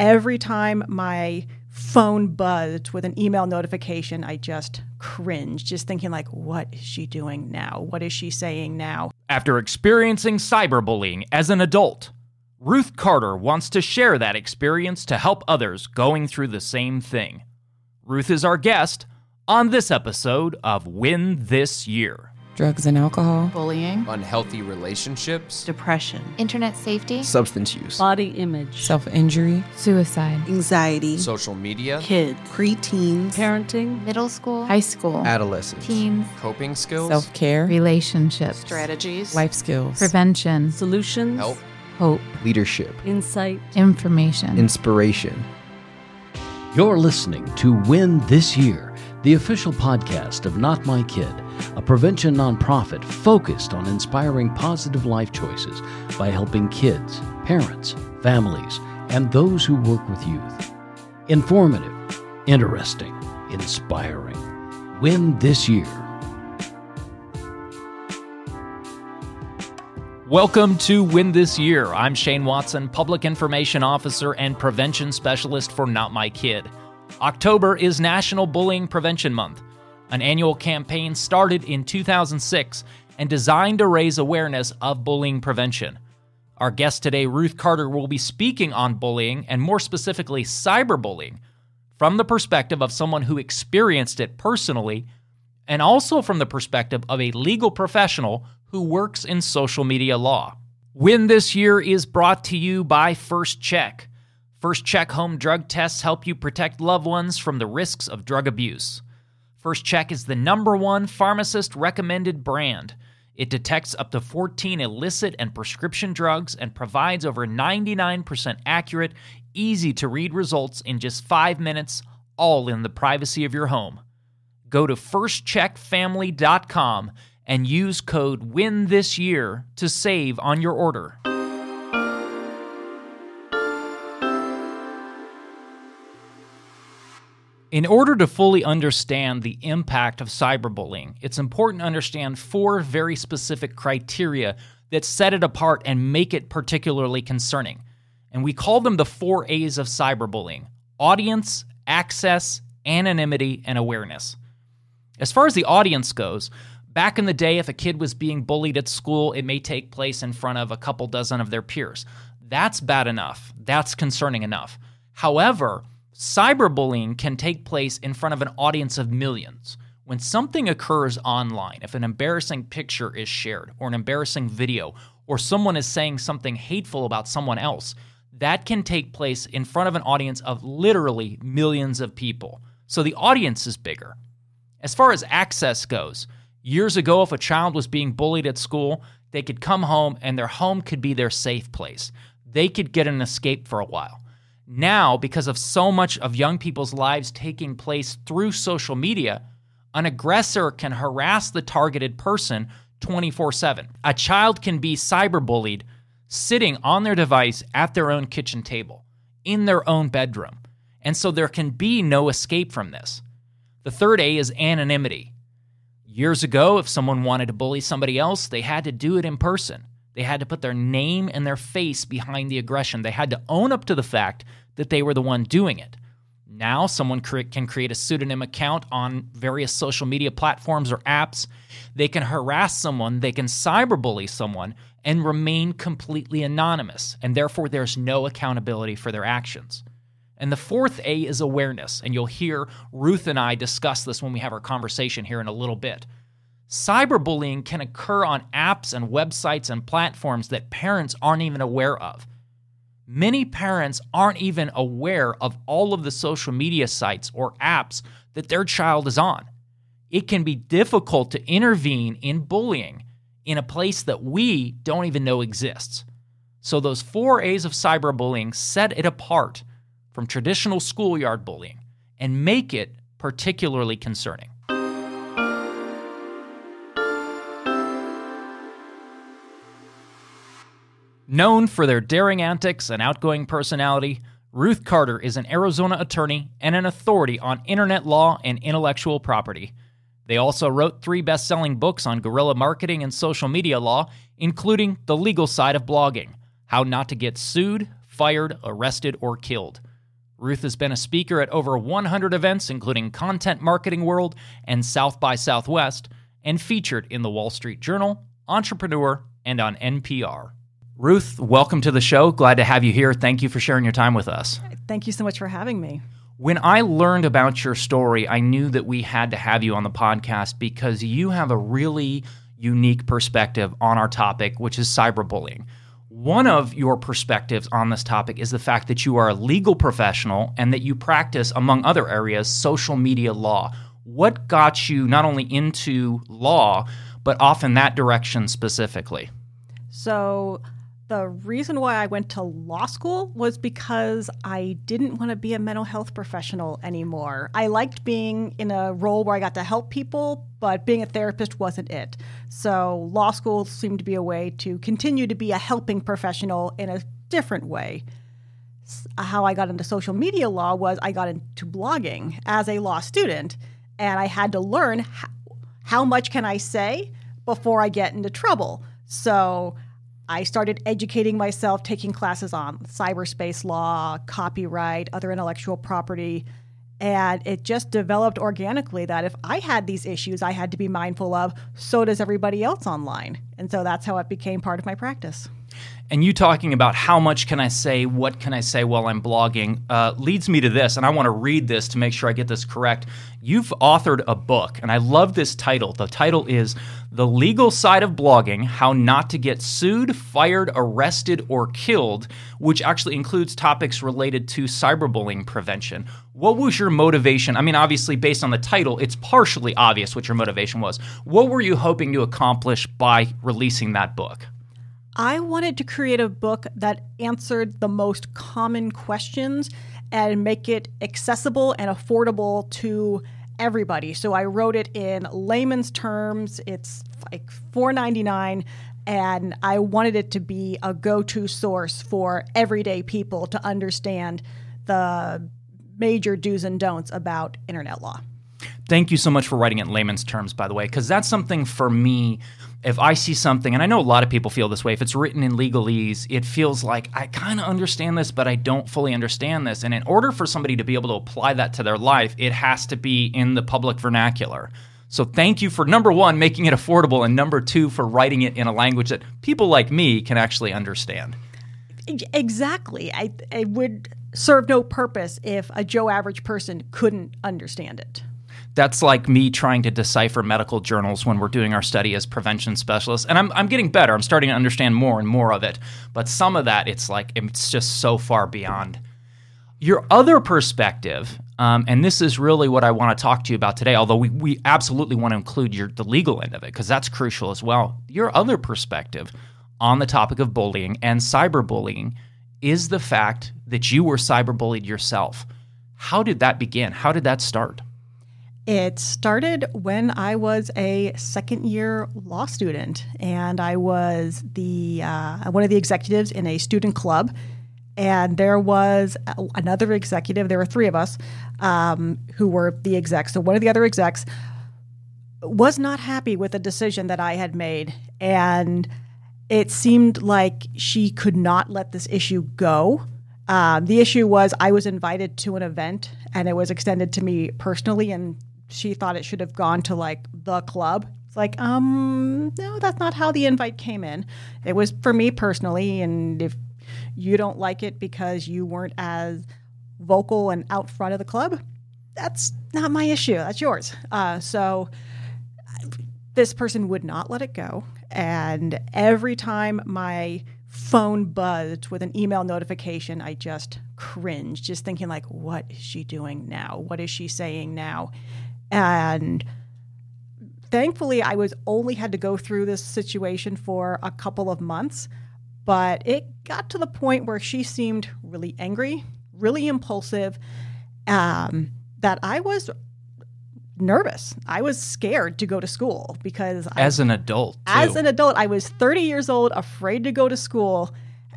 Every time my phone buzzed with an email notification, I just cringed, just thinking like, what is she doing now? What is she saying now? After experiencing cyberbullying as an adult, Ruth Carter wants to share that experience to help others going through the same thing. Ruth is our guest on this episode of Win This Year. Drugs and alcohol. Bullying. Unhealthy relationships. Depression. Internet safety. Substance use. Body image. Self-injury. Suicide. Anxiety. Social media. Kids. Preteens. Parenting. Middle school. High school. Adolescence. Teens. Coping skills. Self-care. Relationships. Strategies. Life skills. Prevention. Solutions. Help. Hope. Leadership. Insight. Information. Inspiration. You're listening to Win This Year, the official podcast of Not My Kid, a prevention nonprofit focused on inspiring positive life choices by helping kids, parents, families, and those who work with youth. Informative, interesting, inspiring. Win This Year. Welcome to Win This Year. I'm Shane Watson, Public Information Officer and Prevention Specialist for Not My Kid. October is National Bullying Prevention Month, an annual campaign started in 2006 and designed to raise awareness of bullying prevention. Our guest today, Ruth Carter, will be speaking on bullying, and more specifically cyberbullying, from the perspective of someone who experienced it personally, and also from the perspective of a legal professional who works in social media law. Win This Year is brought to you by First Check. First Check home drug tests help you protect loved ones from the risks of drug abuse. First Check is the #1 pharmacist-recommended brand. It detects up to 14 illicit and prescription drugs and provides over 99% accurate, easy-to-read results in just 5 minutes, all in the privacy of your home. Go to firstcheckfamily.com and use code WINTHISYEAR to save on your order. In order to fully understand the impact of cyberbullying, it's important to understand 4 very specific criteria that set it apart and make it particularly concerning. And we call them the 4 A's of cyberbullying: audience, access, anonymity, and awareness. As far as the audience goes, back in the day, if a kid was being bullied at school, it may take place in front of a couple dozen of their peers. That's bad enough. That's concerning enough. However, cyberbullying can take place in front of an audience of millions. When something occurs online, if an embarrassing picture is shared or an embarrassing video or someone is saying something hateful about someone else, that can take place in front of an audience of literally millions of people. So the audience is bigger. As far as access goes, years ago, if a child was being bullied at school, they could come home and their home could be their safe place. They could get an escape for a while. Now, because of so much of young people's lives taking place through social media, an aggressor can harass the targeted person 24/7. A child can be cyberbullied sitting on their device at their own kitchen table, in their own bedroom. And so there can be no escape from this. The third A is anonymity. Years ago, if someone wanted to bully somebody else, they had to do it in person. They had to put their name and their face behind the aggression. They had to own up to the fact that they were the one doing it. Now, someone can create a pseudonym account on various social media platforms or apps. They can harass someone, they can cyberbully someone, and remain completely anonymous, and therefore there's no accountability for their actions. And the fourth A is awareness, and you'll hear Ruth and I discuss this when we have our conversation here in a little bit. Cyberbullying can occur on apps and websites and platforms that parents aren't even aware of. Many parents aren't even aware of all of the social media sites or apps that their child is on. It can be difficult to intervene in bullying in a place that we don't even know exists. So those 4 A's of cyberbullying set it apart from traditional schoolyard bullying and make it particularly concerning. Known for their daring antics and outgoing personality, Ruth Carter is an Arizona attorney and an authority on internet law and intellectual property. They also wrote 3 best-selling books on guerrilla marketing and social media law, including The Legal Side of Blogging: How Not to Get Sued, Fired, Arrested, or Killed. Ruth has been a speaker at over 100 events, including Content Marketing World and South by Southwest, and featured in The Wall Street Journal, Entrepreneur, and on NPR. Ruth, welcome to the show. Glad to have you here. Thank you for sharing your time with us. Thank you so much for having me. When I learned about your story, I knew that we had to have you on the podcast because you have a really unique perspective on our topic, which is cyberbullying. One of your perspectives on this topic is the fact that you are a legal professional and that you practice, among other areas, social media law. What got you not only into law, but off in that direction specifically? So the reason why I went to law school was because I didn't want to be a mental health professional anymore. I liked being in a role where I got to help people, but being a therapist wasn't it. So law school seemed to be a way to continue to be a helping professional in a different way. How I got into social media law was I got into blogging as a law student, and I had to learn how much can I say before I get into trouble. So I started educating myself, taking classes on cyberspace law, copyright, other intellectual property. And it just developed organically that if I had these issues I had to be mindful of, so does everybody else online. And so that's how it became part of my practice. And you talking about how much can I say, what can I say while I'm blogging leads me to this, and I want to read this to make sure I get this correct. You've authored a book, and I love this title. The title is The Legal Side of Blogging, How Not to Get Sued, Fired, Arrested, or Killed, which actually includes topics related to cyberbullying prevention. What was your motivation? I mean, obviously, based on the title, it's partially obvious what your motivation was. What were you hoping to accomplish by releasing that book? I wanted to create a book that answered the most common questions and make it accessible and affordable to everybody. So I wrote it in layman's terms. It's like $4.99, and I wanted it to be a go-to source for everyday people to understand the major do's and don'ts about internet law. Thank you so much for writing it in layman's terms, by the way, because that's something for me. If I see something, and I know a lot of people feel this way, if it's written in legalese, it feels like I kind of understand this, but I don't fully understand this. And in order for somebody to be able to apply that to their life, it has to be in the public vernacular. So thank you for, number one, making it affordable, and number two, for writing it in a language that people like me can actually understand. Exactly. It would serve no purpose if a Joe average person couldn't understand it. That's like me trying to decipher medical journals when we're doing our study as prevention specialists. And I'm getting better. I'm starting to understand more and more of it. But some of that, it's like it's just so far beyond. Your other perspective, and this is really what I want to talk to you about today, although we absolutely want to include the legal end of it because that's crucial as well. Your other perspective on the topic of bullying and cyberbullying is the fact that you were cyberbullied yourself. How did that begin? How did that start? It started when I was a second-year law student, and I was one of the executives in a student club, and there was another executive. There were three of us who were the execs. So one of the other execs was not happy with a decision that I had made, and it seemed like she could not let this issue go. The issue was I was invited to an event, and it was extended to me personally, and she thought it should have gone to, like, the club. It's like, no, that's not how the invite came in. It was for me personally, and if you don't like it because you weren't as vocal and out front of the club, that's not my issue. That's yours. So this person would not let it go, and every time my phone buzzed with an email notification, I just cringed, just thinking like, what is she doing now? What is she saying now? And thankfully, I was only had to go through this situation for a couple of months, but it got to the point where she seemed really angry, really impulsive, that I was nervous. I was scared to go to school because as an adult, I was 30 years old, afraid to go to school.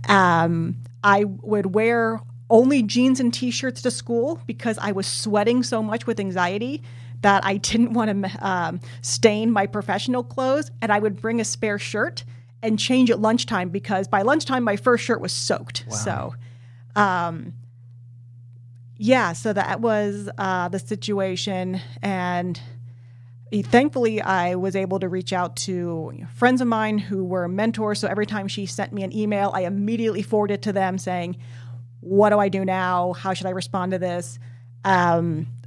I would wear only jeans and t-shirts to school because I was sweating so much with anxiety that I didn't want to stain my professional clothes. And I would bring a spare shirt and change at lunchtime because by lunchtime, my first shirt was soaked. Wow. So, yeah, so that was the situation. And thankfully, I was able to reach out to friends of mine who were mentors. So every time she sent me an email, I immediately forwarded it to them saying, what do I do now? How should I respond to this? I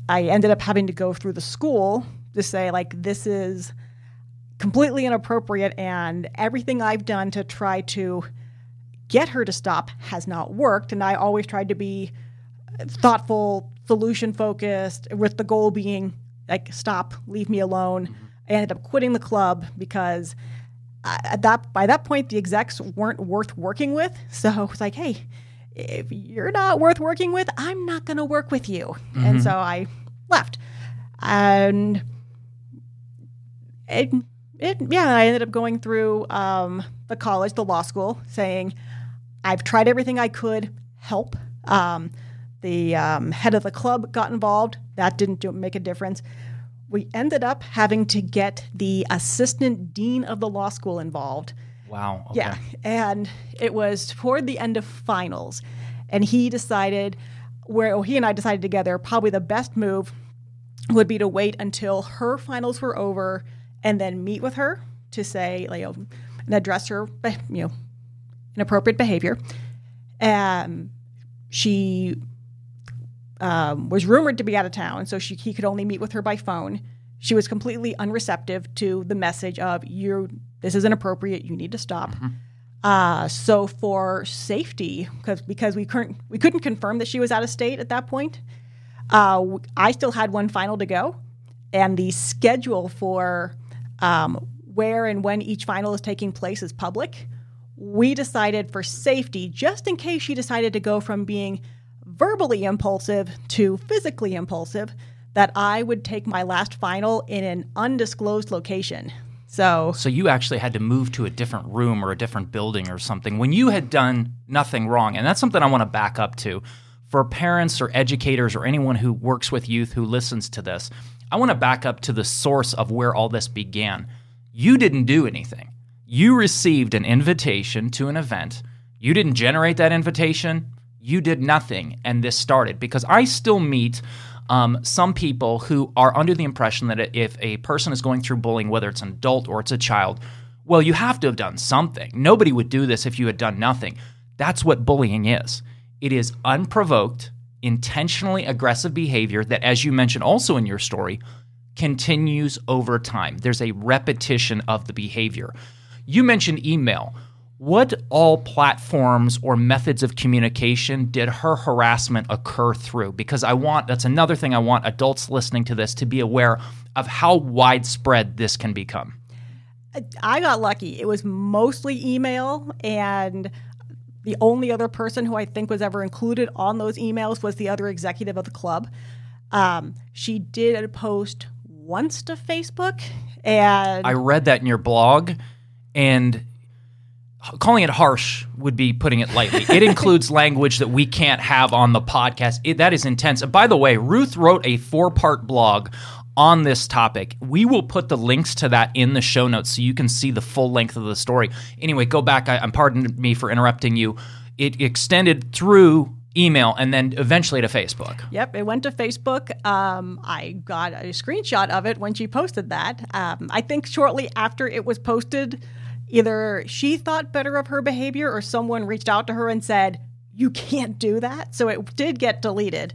ended up having to go through the school to say, like, this is completely inappropriate, and everything I've done to try to get her to stop has not worked. And I always tried to be thoughtful, solution-focused, with the goal being, like, stop, leave me alone. I ended up quitting the club because by that point, the execs weren't worth working with. So it's like, hey, if you're not worth working with, I'm not going to work with you. Mm-hmm. And so I left. And I ended up going through the law school, saying, I've tried everything I could help. The head of the club got involved. That didn't make a difference. We ended up having to get the assistant dean of the law school involved. Wow. Okay. Yeah. And it was toward the end of finals. And he and I decided together, probably the best move would be to wait until her finals were over and then meet with her to say, like, and address her, inappropriate behavior. She was rumored to be out of town, so he could only meet with her by phone. She was completely unreceptive to the message of, this is inappropriate, you need to stop. Mm-hmm. So for safety, because we couldn't confirm that she was out of state at that point, I still had one final to go, and the schedule for where and when each final is taking place is public. We decided for safety, just in case she decided to go from being verbally impulsive to physically impulsive, that I would take my last final in an undisclosed location. So you actually had to move to a different room or a different building or something when you had done nothing wrong. And that's something I want to back up to. For parents or educators or anyone who works with youth who listens to this, I want to back up to the source of where all this began. You didn't do anything. You received an invitation to an event. You didn't generate that invitation. You did nothing, and this started. Because I still meet some people who are under the impression that if a person is going through bullying, whether it's an adult or it's a child, well, you have to have done something. Nobody would do this if you had done nothing. That's what bullying is. It is unprovoked, intentionally aggressive behavior that, as you mentioned also in your story, continues over time. There's a repetition of the behavior. You mentioned email. What all platforms or methods of communication did her harassment occur through? Because that's another thing I want adults listening to this to be aware of how widespread this can become. I got lucky. It was mostly email, and the only other person who I think was ever included on those emails was the other executive of the club. She did a post once to Facebook, and I read that in your blog, and calling it harsh would be putting it lightly. It includes language that we can't have on the podcast. That is intense. And by the way, Ruth wrote a 4-part blog on this topic. We will put the links to that in the show notes so you can see the full length of the story. Anyway, go back. I'm pardon me for interrupting you. It extended through email and then eventually to Facebook. Yep, it went to Facebook. I got a screenshot of it when she posted that. I think shortly after it was posted, either she thought better of her behavior or someone reached out to her and said, you can't do that. So it did get deleted,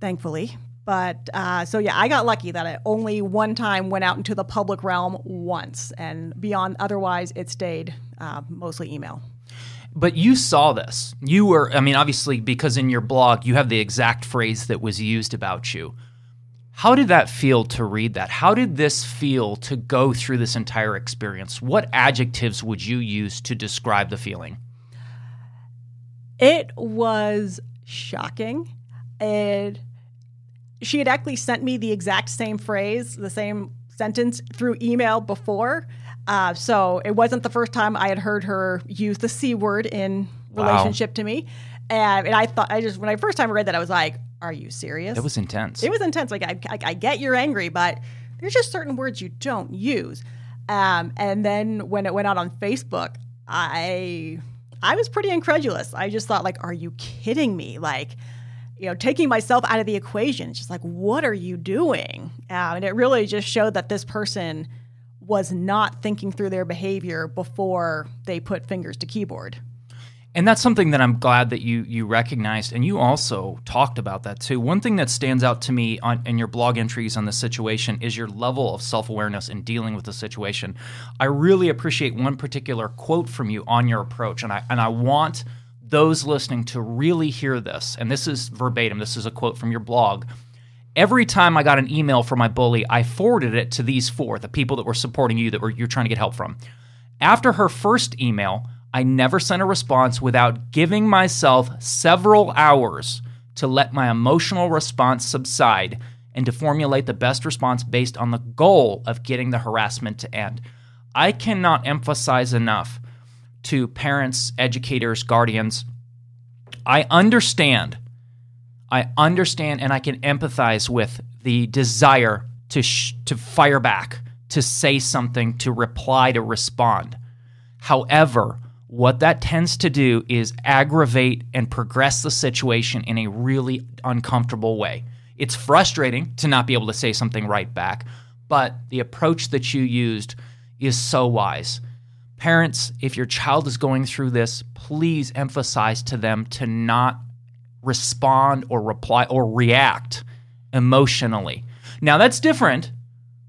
thankfully. But I got lucky that I only one time went out into the public realm once, and beyond otherwise it stayed mostly email. But you saw this. You were, obviously, because in your blog you have the exact phrase that was used about you. How did that feel to read that? How did this feel to go through this entire experience? What adjectives would you use to describe the feeling? It was shocking. And she had actually sent me the exact same phrase, the same sentence through email before. So it wasn't the first time I had heard her use the C word in relationship to me. And I thought, when I first time read that, I was like, are you serious? It was intense. Like, I get you're angry, but there's just certain words you don't use. And then when it went out on Facebook, I I was pretty incredulous. I just thought, like, are you kidding me? Like, you know, taking myself out of the equation. It's just like, what are you doing? And it really just showed that this person was not thinking through their behavior before they put fingers to keyboard. And that's something that I'm glad that you recognized, and you also talked about that too. One thing that stands out to me in your blog entries on the situation is your level of self-awareness in dealing with the situation. I really appreciate one particular quote from you on your approach, and I want those listening to really hear this. And this is verbatim. This is a quote from your blog. Every time I got an email from my bully, I forwarded it to these four, the people that were supporting you, you're trying to get help from. After her first email, I never sent a response without giving myself several hours to let my emotional response subside and to formulate the best response based on the goal of getting the harassment to end. I cannot emphasize enough to parents, educators, guardians, I understand and I can empathize with the desire to fire back, to say something, to reply, to respond. However, what that tends to do is aggravate and progress the situation in a really uncomfortable way. It's frustrating to not be able to say something right back, but the approach that you used is so wise. Parents, if your child is going through this, please emphasize to them to not respond or reply or react emotionally. Now, that's different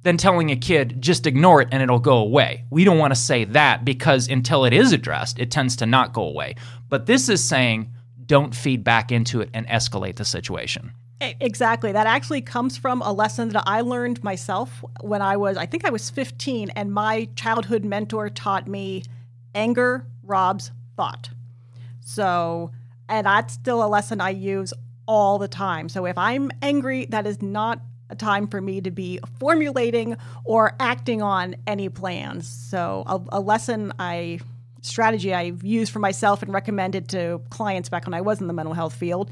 than telling a kid, just ignore it and it'll go away. We don't want to say that because until it is addressed, it tends to not go away. But this is saying, don't feed back into it and escalate the situation. Exactly. That actually comes from a lesson that I learned myself when I was 15, and my childhood mentor taught me anger robs thought. So, and that's still a lesson I use all the time. So if I'm angry, that is not a time for me to be formulating or acting on any plans. So strategy I've used for myself and recommended to clients back when I was in the mental health field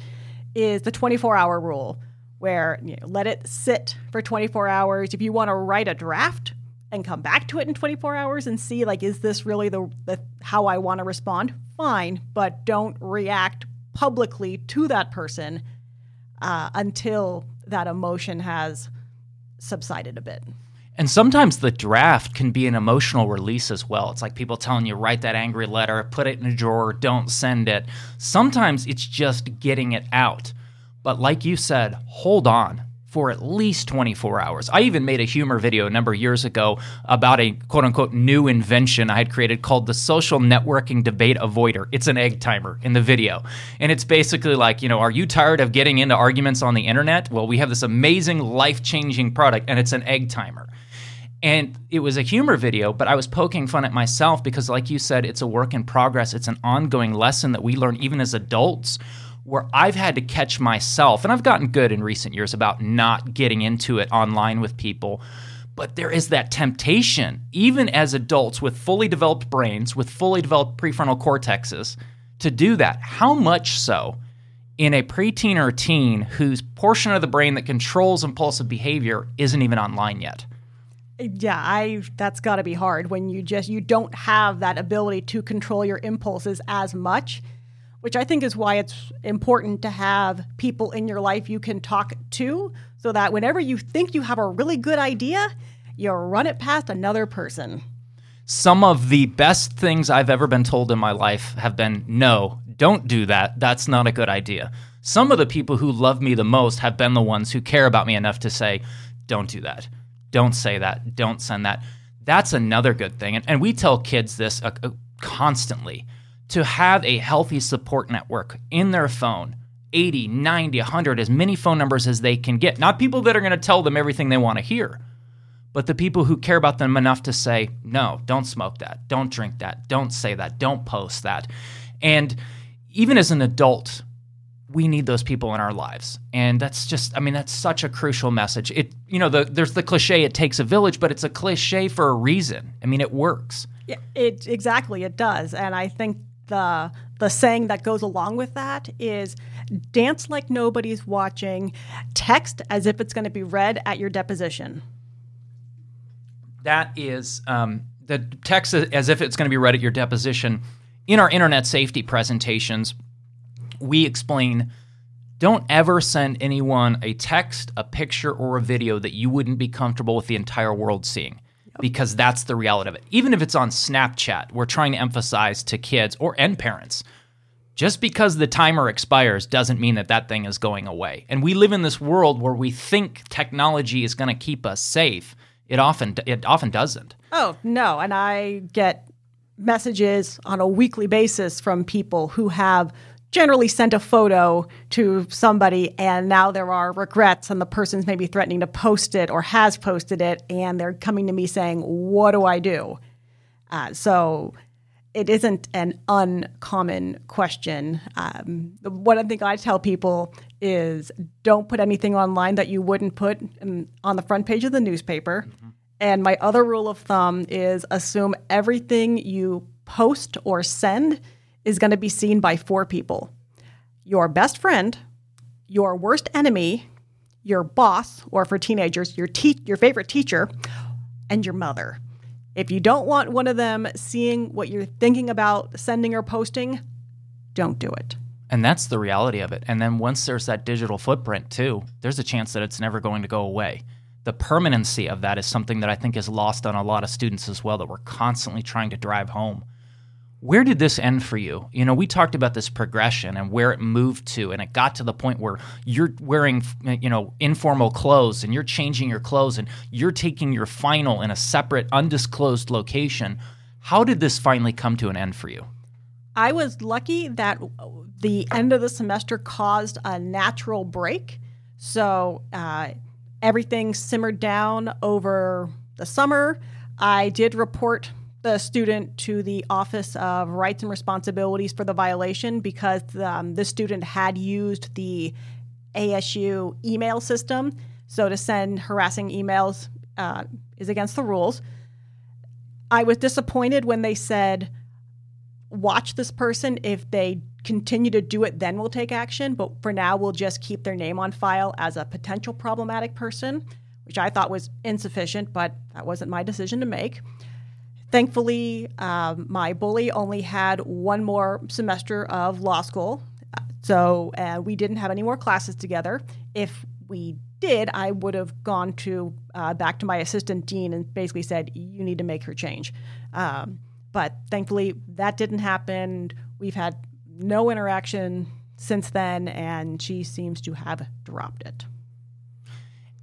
is the 24-hour rule, where let it sit for 24 hours. If you want to write a draft and come back to it in 24 hours and see, like, is this really the how I want to respond? Fine, but don't react publicly to that person until that emotion has subsided a bit. And sometimes the draft can be an emotional release as well. It's like people telling you, write that angry letter, put it in a drawer, don't send it. Sometimes it's just getting it out. But like you said, hold on for at least 24 hours. I even made a humor video a number of years ago about a quote-unquote new invention I had created called the social networking debate avoider. It's an egg timer in the video. And it's basically like, are you tired of getting into arguments on the internet? Well, we have this amazing life-changing product, and it's an egg timer. And it was a humor video, but I was poking fun at myself because, like you said, it's a work in progress. It's an ongoing lesson that we learn even as adults, where I've had to catch myself, and I've gotten good in recent years about not getting into it online with people, but there is that temptation, even as adults with fully developed brains, with fully developed prefrontal cortexes, to do that. How much so in a preteen or teen whose portion of the brain that controls impulsive behavior isn't even online yet? Yeah, that's got to be hard when you don't have that ability to control your impulses as much, which I think is why it's important to have people in your life you can talk to, so that whenever you think you have a really good idea, you run it past another person. Some of the best things I've ever been told in my life have been, no, don't do that. That's not a good idea. Some of the people who love me the most have been the ones who care about me enough to say, don't do that. Don't say that. Don't send that. That's another good thing. And we tell kids this constantly. To have a healthy support network in their phone, 80, 90, 100, as many phone numbers as they can get. Not people that are going to tell them everything they want to hear, but the people who care about them enough to say, no, don't smoke that, don't drink that, don't say that, don't post that. And even as an adult, we need those people in our lives. And that's just, that's such a crucial message. There's the cliche, it takes a village, but it's a cliche for a reason. It works. Yeah, exactly, it does. And I think the saying that goes along with that is dance like nobody's watching, text as if it's going to be read at your deposition. That is, the text as if it's going to be read at your deposition In our internet safety presentations, we explain, don't ever send anyone a text, a picture, or a video that you wouldn't be comfortable with the entire world seeing, because that's the reality of it. Even if it's on Snapchat, we're trying to emphasize to kids and parents, just because the timer expires doesn't mean that that thing is going away. And we live in this world where we think technology is going to keep us safe. It often doesn't. Oh, no. And I get messages on a weekly basis from people who have generally sent a photo to somebody, and now there are regrets, and the person's maybe threatening to post it or has posted it, and they're coming to me saying, what do I do? So it isn't an uncommon question. What I think I tell people is, don't put anything online that you wouldn't put on the front page of the newspaper. Mm-hmm. And my other rule of thumb is, assume everything you post or send is going to be seen by four people: your best friend, your worst enemy, your boss, or for teenagers, your favorite teacher, and your mother. If you don't want one of them seeing what you're thinking about sending or posting, don't do it. And that's the reality of it. And then once there's that digital footprint too, there's a chance that it's never going to go away. The permanency of that is something that I think is lost on a lot of students as well, that we're constantly trying to drive home. Where did this end for you? You know, we talked about this progression and where it moved to, and it got to the point where you're wearing, you know, informal clothes, and you're changing your clothes, and you're taking your final in a separate, undisclosed location. How did this finally come to an end for you? I was lucky that the end of the semester caused a natural break. So everything simmered down over the summer. I did report the student to the Office of Rights and Responsibilities for the violation, because the student had used the ASU email system. So to send harassing emails is against the rules. I was disappointed when they said, watch this person. If they continue to do it, then we'll take action. But for now, we'll just keep their name on file as a potential problematic person, which I thought was insufficient, but that wasn't my decision to make. Thankfully, my bully only had one more semester of law school, so we didn't have any more classes together. If we did, I would have gone to back to my assistant dean and basically said, you need to make her change. But thankfully, that didn't happen. We've had no interaction since then, and she seems to have dropped it.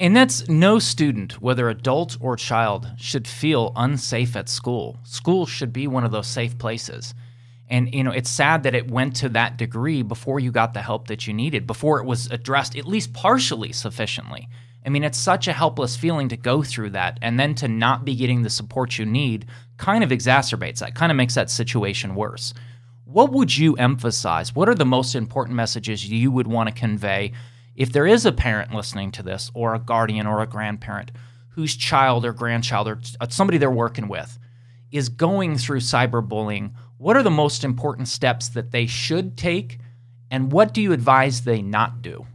And that's no student, whether adult or child, should feel unsafe at school. School should be one of those safe places. And, you know, it's sad that it went to that degree before you got the help that you needed, before it was addressed at least partially sufficiently. I mean, it's such a helpless feeling to go through that, and then to not be getting the support you need kind of exacerbates that, kind of makes that situation worse. What would you emphasize? What are the most important messages you would want to convey if there is a parent listening to this, or a guardian or a grandparent whose child or grandchild or somebody they're working with is going through cyberbullying? What are the most important steps that they should take, and what do you advise they not do?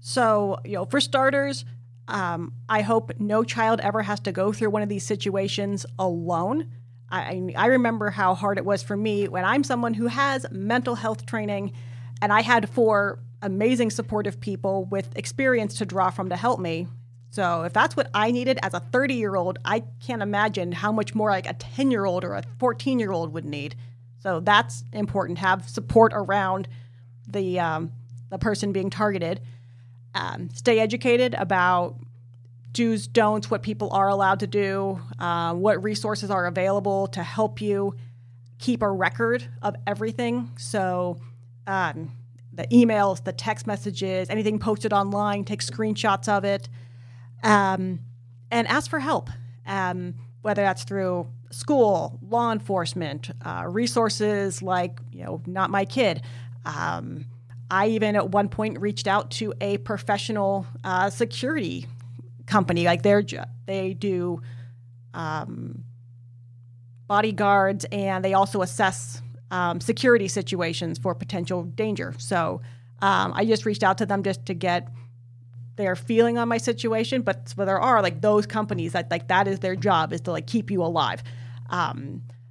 So, you know, for starters, I hope no child ever has to go through one of these situations alone. I remember how hard it was for me when I'm someone who has mental health training, and I had four amazing supportive people with experience to draw from to help me. So if that's what I needed as a 30-year-old, I can't imagine how much more like a 10-year-old or a 14-year-old would need. So that's important. Have support around the person being targeted. Stay educated about do's, don'ts, what people are allowed to do, what resources are available to help you. Keep a record of everything. So the emails, the text messages, anything posted online, take screenshots of it, and ask for help, whether that's through school, law enforcement, resources like, you know, Not My Kid. I even at one point reached out to a professional security company. Like they do bodyguards, and they also assess security situations for potential danger. So I just reached out to them just to get their feeling on my situation. But there are like those companies that is their job, is to like keep you alive.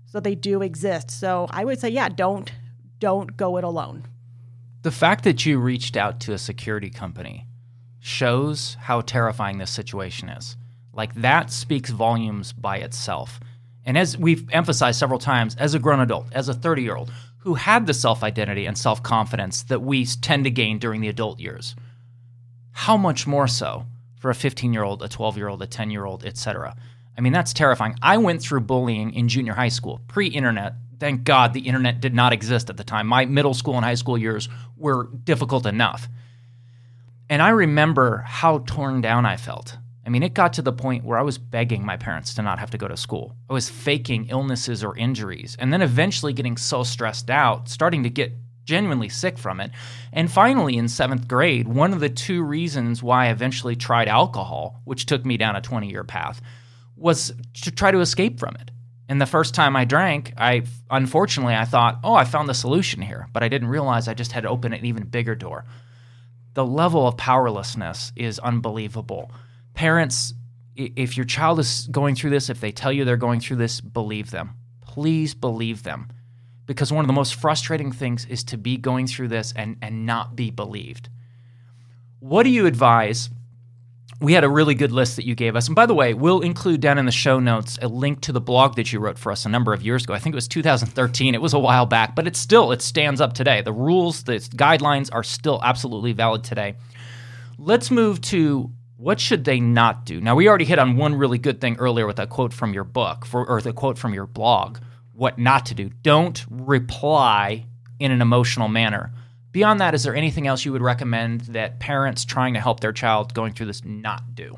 So they do exist. So I would say, yeah, don't go it alone. The fact that you reached out to a security company shows how terrifying this situation is. Like, that speaks volumes by itself. And as we've emphasized several times, as a grown adult, as a 30-year-old who had the self-identity and self-confidence that we tend to gain during the adult years, how much more so for a 15-year-old, a 12-year-old, a 10-year-old, etc.? I mean, that's terrifying. I went through bullying in junior high school, pre-internet. Thank God the internet did not exist at the time. My middle school and high school years were difficult enough. And I remember how torn down I felt. I mean, it got to the point where I was begging my parents to not have to go to school. I was faking illnesses or injuries, and then eventually getting so stressed out, starting to get genuinely sick from it. And finally, in seventh grade, one of the two reasons why I eventually tried alcohol, which took me down a 20-year path, was to try to escape from it. And the first time I drank, I thought, oh, I found the solution here. But I didn't realize I just had to open an even bigger door. The level of powerlessness is unbelievable. Parents, if your child is going through this, if they tell you they're going through this, believe them. Please believe them. Because one of the most frustrating things is to be going through this and not be believed. What do you advise? We had a really good list that you gave us. And by the way, we'll include down in the show notes a link to the blog that you wrote for us a number of years ago. I think it was 2013. It was a while back, but it stands up today. The rules, the guidelines are still absolutely valid today. Let's move to what should they not do. Now, we already hit on one really good thing earlier with a quote from your the quote from your blog, what not to do. Don't reply in an emotional manner. Beyond that, is there anything else you would recommend that parents trying to help their child going through this not do?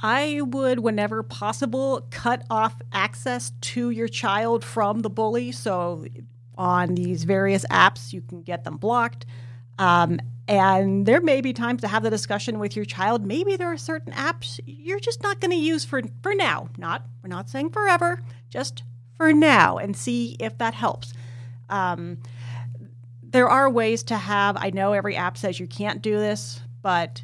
I would, whenever possible, cut off access to your child from the bully. So on these various apps, you can get them blocked. And there may be times to have the discussion with your child. Maybe there are certain apps you're just not going to use for now. We're not saying forever, just for now, and see if that helps. There are ways to have, I know every app says you can't do this, but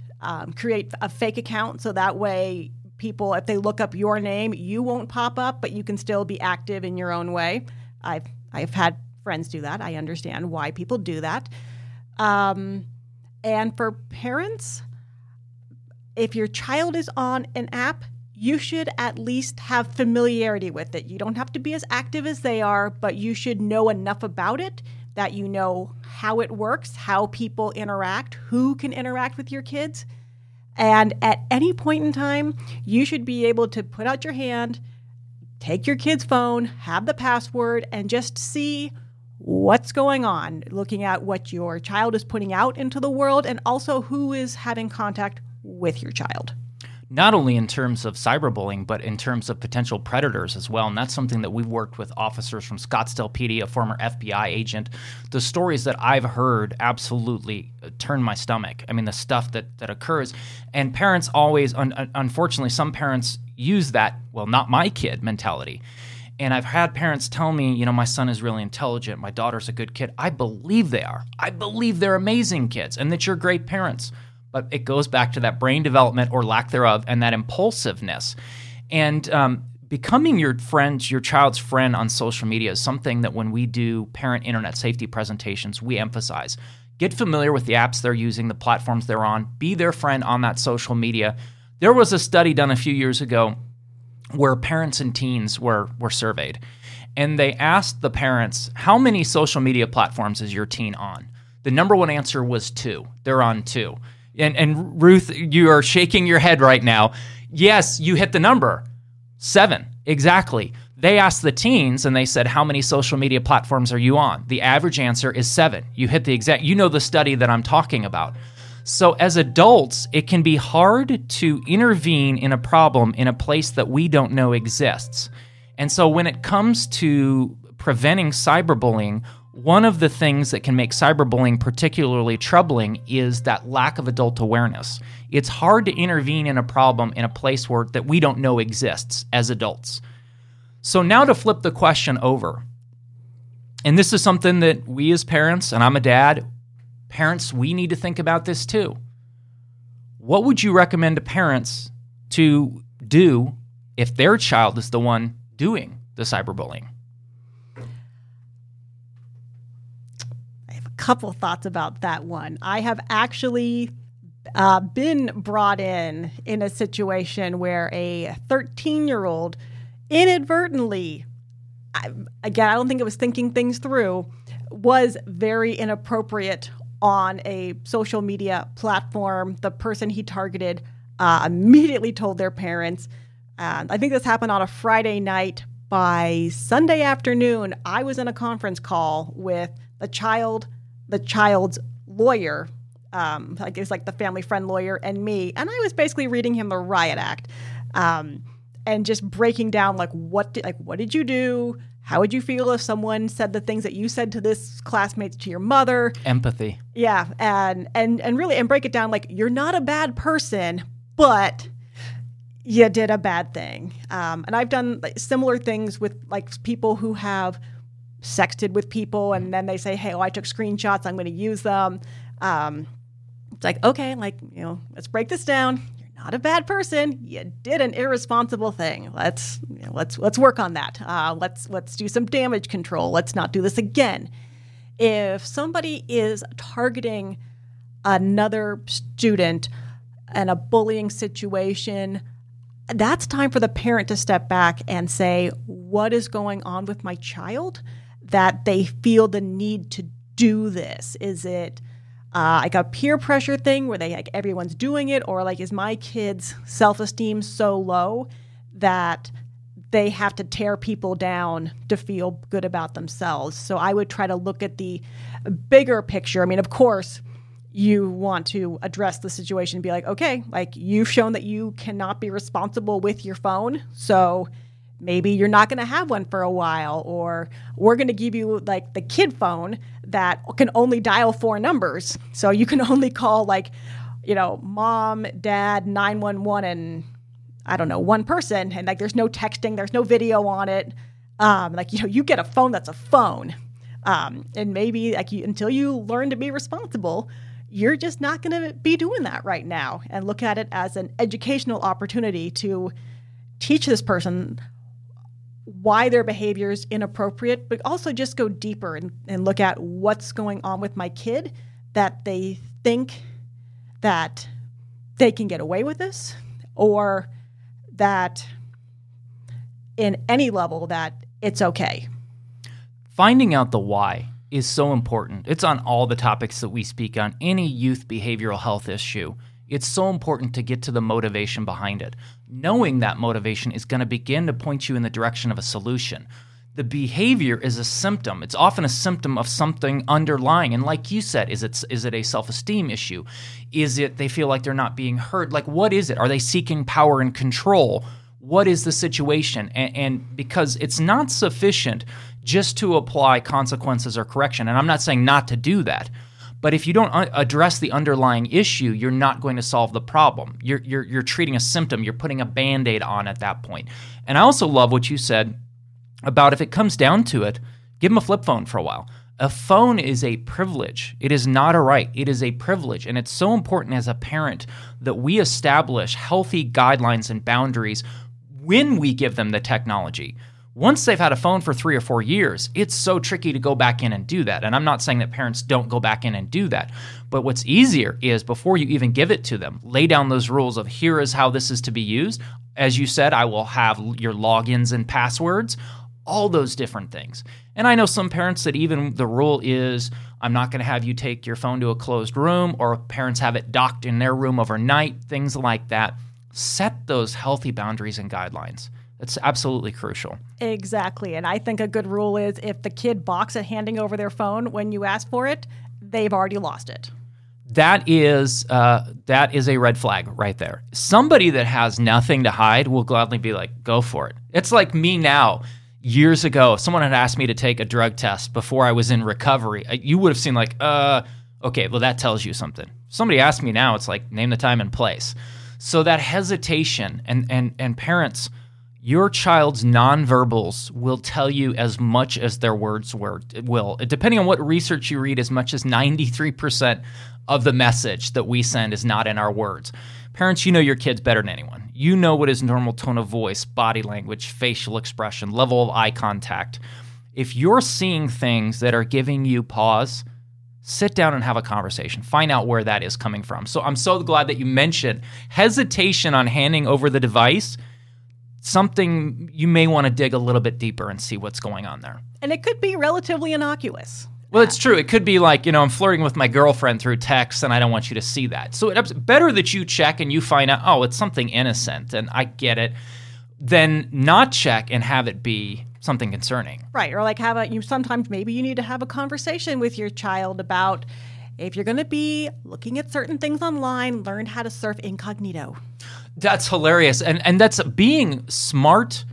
create a fake account so that way people, if they look up your name, you won't pop up, but you can still be active in your own way. I've had friends do that. I understand why people do that. And for parents, if your child is on an app, you should at least have familiarity with it. You don't have to be as active as they are, but you should know enough about it that you know how it works, how people interact, who can interact with your kids. And at any point in time, you should be able to put out your hand, take your kid's phone, have the password, and just see what's going on, looking at what your child is putting out into the world and also who is having contact with your child. Not only in terms of cyberbullying, but in terms of potential predators as well. And that's something that we've worked with officers from Scottsdale PD, a former FBI agent. The stories that I've heard absolutely turn my stomach. I mean, the stuff that occurs. And parents always, unfortunately, some parents use that, well, not my kid mentality. And I've had parents tell me, you know, my son is really intelligent. My daughter's a good kid. I believe they are. I believe they're amazing kids and that you're great parents. But it goes back to that brain development or lack thereof and that impulsiveness. And becoming your child's friend on social media is something that when we do parent internet safety presentations, we emphasize. Get familiar with the apps they're using, the platforms they're on. Be their friend on that social media. There was a study done a few years ago where parents and teens were surveyed. And they asked the parents, how many social media platforms is your teen on? The number one answer was 2. They're on 2. And Ruth, you are shaking your head right now. Yes, you hit the number. 7, exactly. They asked the teens and they said, how many social media platforms are you on? The average answer is 7. You hit the exact, you know the study that I'm talking about. So as adults, it can be hard to intervene in a problem in a place that we don't know exists. And so when it comes to preventing cyberbullying, one of the things that can make cyberbullying particularly troubling is that lack of adult awareness. It's hard to intervene in a problem in a place where that we don't know exists as adults. So now to flip the question over, and this is something that we as parents, and I'm a dad, parents, we need to think about this too. What would you recommend to parents to do if their child is the one doing the cyberbullying? couple thoughts about that one. I have actually been brought in a situation where a 13-year-old inadvertently, I don't think it was thinking things through, was very inappropriate on a social media platform. The person he targeted immediately told their parents. I think this happened on a Friday night. By Sunday afternoon, I was in a conference call with the child's lawyer, I guess like the family friend lawyer, and me. And I was basically reading him the riot act and just breaking down what did you do? How would you feel if someone said the things that you said to this classmate, to your mother? Empathy. Yeah. And really break it down like, you're not a bad person, but you did a bad thing. And I've done similar things with like people who have sexted with people and then they say, hey, I took screenshots, I'm going to use them. It's like, okay, let's break this down. Not a bad person. You did an irresponsible thing. Let's work on that. Let's do some damage control. Let's not do this again. If somebody is targeting another student in a bullying situation, that's time for the parent to step back and say, what is going on with my child that they feel the need to do this? Is it like a peer pressure thing where they everyone's doing it, or is my kid's self-esteem so low that they have to tear people down to feel good about themselves? So I would try to look at the bigger picture. I mean, of course, you want to address the situation and be like, okay, you've shown that you cannot be responsible with your phone, so maybe you're not going to have one for a while, or we're going to give you the kid phone that can only dial 4 numbers. So you can only call mom, dad, 911, and I don't know, one person. And there's no texting, there's no video on it. You get a phone that's a phone. And maybe until you learn to be responsible, you're just not going to be doing that right now. And look at it as an educational opportunity to teach this person why their behavior is inappropriate, but also just go deeper and look at what's going on with my kid that they think that they can get away with this, or that in any level that it's okay. Finding out the why is so important. It's on all the topics that we speak on, any youth behavioral health issue. It's so important to get to the motivation behind it. Knowing that motivation is going to begin to point you in the direction of a solution. The behavior is a symptom. It's often a symptom of something underlying. And like you said, is it a self-esteem issue? Is it they feel like they're not being heard? What is it? Are they seeking power and control? What is the situation? And because it's not sufficient just to apply consequences or correction. And I'm not saying not to do that. But if you don't address the underlying issue, you're not going to solve the problem. You're treating a symptom. You're putting a Band-Aid on at that point. And I also love what you said about if it comes down to it, give them a flip phone for a while. A phone is a privilege. It is not a right. It is a privilege. And it's so important as a parent that we establish healthy guidelines and boundaries when we give them the technology. Once they've had a phone for 3 or 4 years, it's so tricky to go back in and do that. And I'm not saying that parents don't go back in and do that. But what's easier is before you even give it to them, lay down those rules of here is how this is to be used. As you said, I will have your logins and passwords, all those different things. And I know some parents that even the rule is I'm not going to have you take your phone to a closed room, or parents have it docked in their room overnight, things like that. Set those healthy boundaries and guidelines. It's absolutely crucial. Exactly. And I think a good rule is if the kid balks at handing over their phone when you ask for it, they've already lost it. That is a red flag right there. Somebody that has nothing to hide will gladly be like, go for it. It's like me now. Years ago, someone had asked me to take a drug test before I was in recovery. You would have seen okay, well, that tells you something. Somebody asked me now, it's like, name the time and place. So that hesitation and parents... Your child's nonverbals will tell you as much as their words will. Depending on what research you read, as much as 93% of the message that we send is not in our words. Parents, you know your kids better than anyone. You know what is normal tone of voice, body language, facial expression, level of eye contact. If you're seeing things that are giving you pause, Sit down and have a conversation. Find out where that is coming from. So I'm so glad that you mentioned hesitation on handing over the device. Something you may want to dig a little bit deeper and see what's going on there. And it could be relatively innocuous. Well, it's true. It could be like, you know, I'm flirting with my girlfriend through text and I don't want you to see that. So it's better that you check and you find out, oh, it's something innocent and I get it, than not check and have it be something concerning. Right. Or like sometimes maybe you need to have a conversation with your child about, if you're going to be looking at certain things online, learn how to surf incognito. That's hilarious. And that's being smart,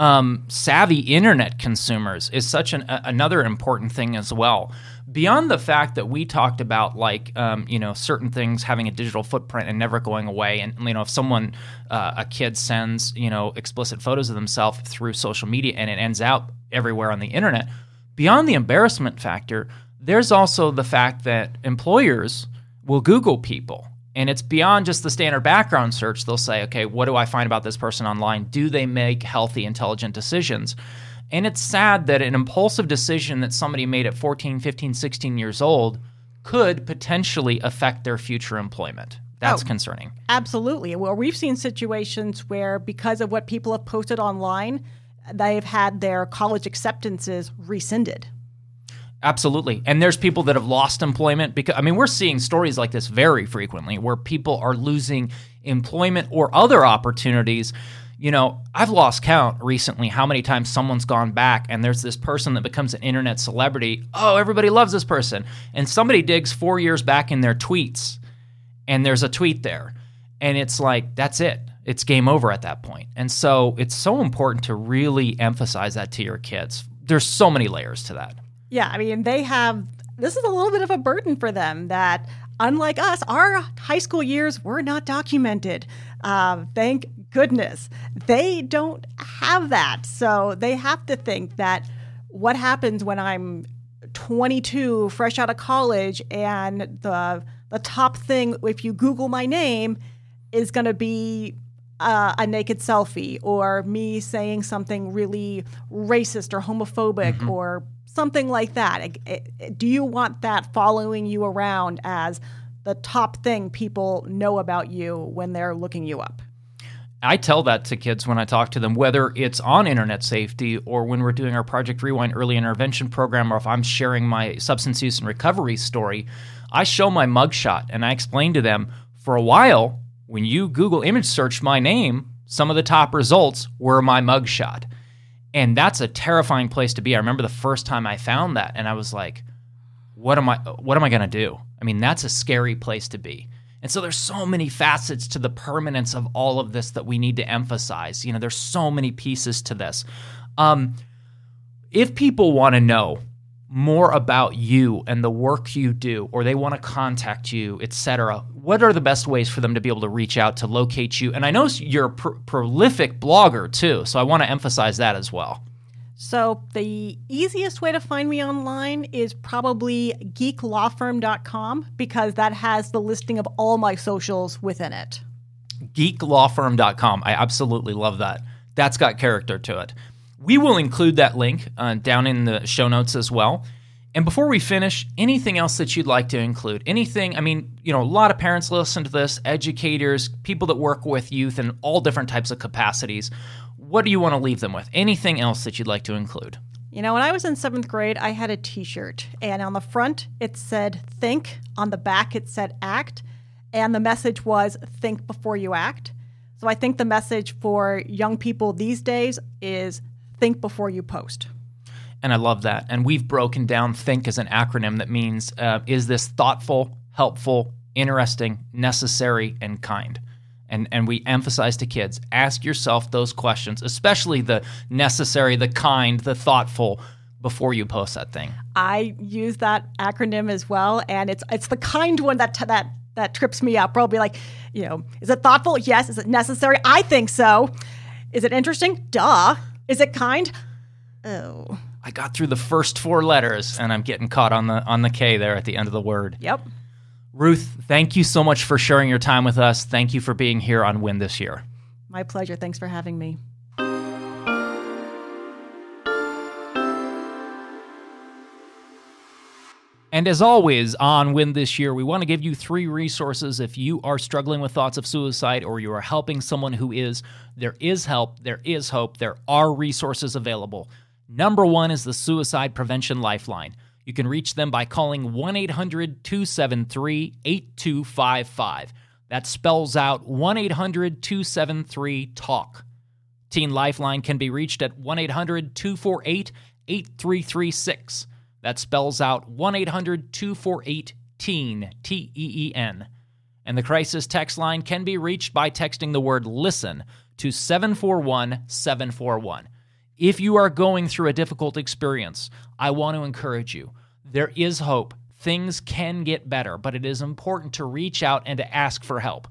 savvy internet consumers is such another important thing as well. Beyond the fact that we talked about like, certain things having a digital footprint and never going away. And, you know, if someone, a kid sends, explicit photos of themselves through social media and it ends out everywhere on the internet, beyond the embarrassment factor, there's also the fact that employers will Google people. And it's beyond just the standard background search. They'll say, okay, what do I find about this person online? Do they make healthy, intelligent decisions? And it's sad that an impulsive decision that somebody made at 14, 15, 16 years old could potentially affect their future employment. That's concerning. Absolutely. Well, we've seen situations where because of what people have posted online, they've had their college acceptances rescinded. Absolutely. And there's people that have lost employment because, we're seeing stories like this very frequently where people are losing employment or other opportunities. You know, I've lost count recently how many times someone's gone back and there's this person that becomes an internet celebrity. Oh, everybody loves this person. And somebody digs 4 years back in their tweets and there's a tweet there. And it's like, that's it. It's game over at that point. And so it's so important to really emphasize that to your kids. There's so many layers to that. Yeah, this is a little bit of a burden for them that, unlike us, our high school years were not documented. Thank goodness. They don't have that. So they have to think that what happens when I'm 22, fresh out of college, and the top thing, if you Google my name, is going to be a naked selfie or me saying something really racist or homophobic or something like that. Do you want that following you around as the top thing people know about you when they're looking you up? I tell that to kids when I talk to them, whether it's on internet safety or when we're doing our Project Rewind early intervention program, or if I'm sharing my substance use and recovery story, I show my mugshot and I explain to them, for a while, when you Google image search my name, some of the top results were my mugshot. And that's a terrifying place to be. I remember the first time I found that, and I was like, what am I going to do? That's a scary place to be. And so there's so many facets to the permanence of all of this that we need to emphasize. There's so many pieces to this. If people want to know more about you and the work you do, or they want to contact you, et cetera, what are the best ways for them to be able to reach out to locate you? And I know you're a prolific blogger too, so I want to emphasize that as well. So the easiest way to find me online is probably geeklawfirm.com because that has the listing of all my socials within it. Geeklawfirm.com. I absolutely love that. That's got character to it. We will include that link down in the show notes as well. And before we finish, anything else that you'd like to include? Anything, a lot of parents listen to this, educators, people that work with youth in all different types of capacities. What do you want to leave them with? Anything else that you'd like to include? When I was in 7th grade, I had a T-shirt. And on the front, it said think. On the back, it said act. And the message was think before you act. So I think the message for young people these days is think before you post. And I love that. And we've broken down THINK as an acronym that means, is this thoughtful, helpful, interesting, necessary, and kind? And we emphasize to kids, ask yourself those questions, especially the necessary, the kind, the thoughtful, before you post that thing. I use that acronym as well. And it's the kind one that trips me up. I'll be like, is it thoughtful? Yes. Is it necessary? I think so. Is it interesting? Duh. Is it kind? Oh. I got through the first 4 letters, and I'm getting caught on the K there at the end of the word. Yep. Ruth, thank you so much for sharing your time with us. Thank you for being here on Win This Year. My pleasure. Thanks for having me. And as always on Win This Year, we want to give you 3 resources if you are struggling with thoughts of suicide or you are helping someone who is. There is help, there is hope, there are resources available. Number 1 is the Suicide Prevention Lifeline. You can reach them by calling 1-800-273-8255. That spells out 1-800-273-TALK. Teen Lifeline can be reached at 1-800-248-8336. That spells out 1-800-248-TEEN, T-E-E-N. And the crisis text line can be reached by texting the word LISTEN to 741-741. If you are going through a difficult experience, I want to encourage you. There is hope. Things can get better, but it is important to reach out and to ask for help.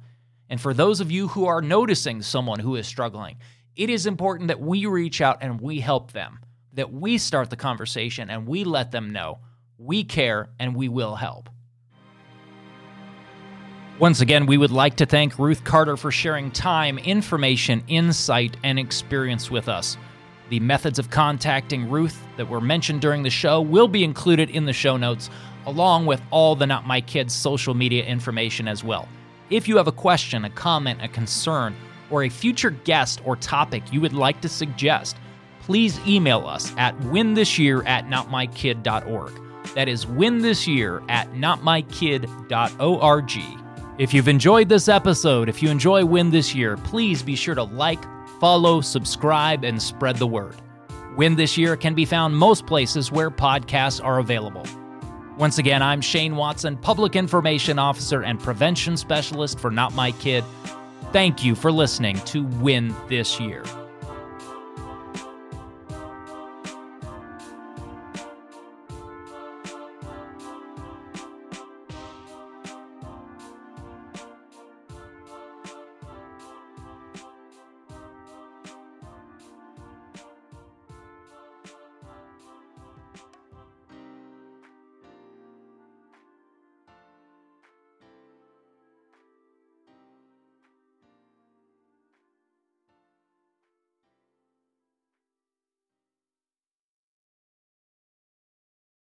And for those of you who are noticing someone who is struggling, it is important that we reach out and we help them, that we start the conversation and we let them know we care and we will help. Once again, we would like to thank Ruth Carter for sharing time, information, insight, and experience with us. The methods of contacting Ruth that were mentioned during the show will be included in the show notes, along with all the Not My Kid's social media information as well. If you have a question, a comment, a concern, or a future guest or topic you would like to suggest, please email us at winthisyear@notmykid.org. That is winthisyear@notmykid.org. If you've enjoyed this episode, if you enjoy Win This Year, please be sure to like, follow, subscribe, and spread the word. Win This Year can be found most places where podcasts are available. Once again, I'm Shane Watson, Public Information Officer and Prevention Specialist for Not My Kid. Thank you for listening to Win This Year.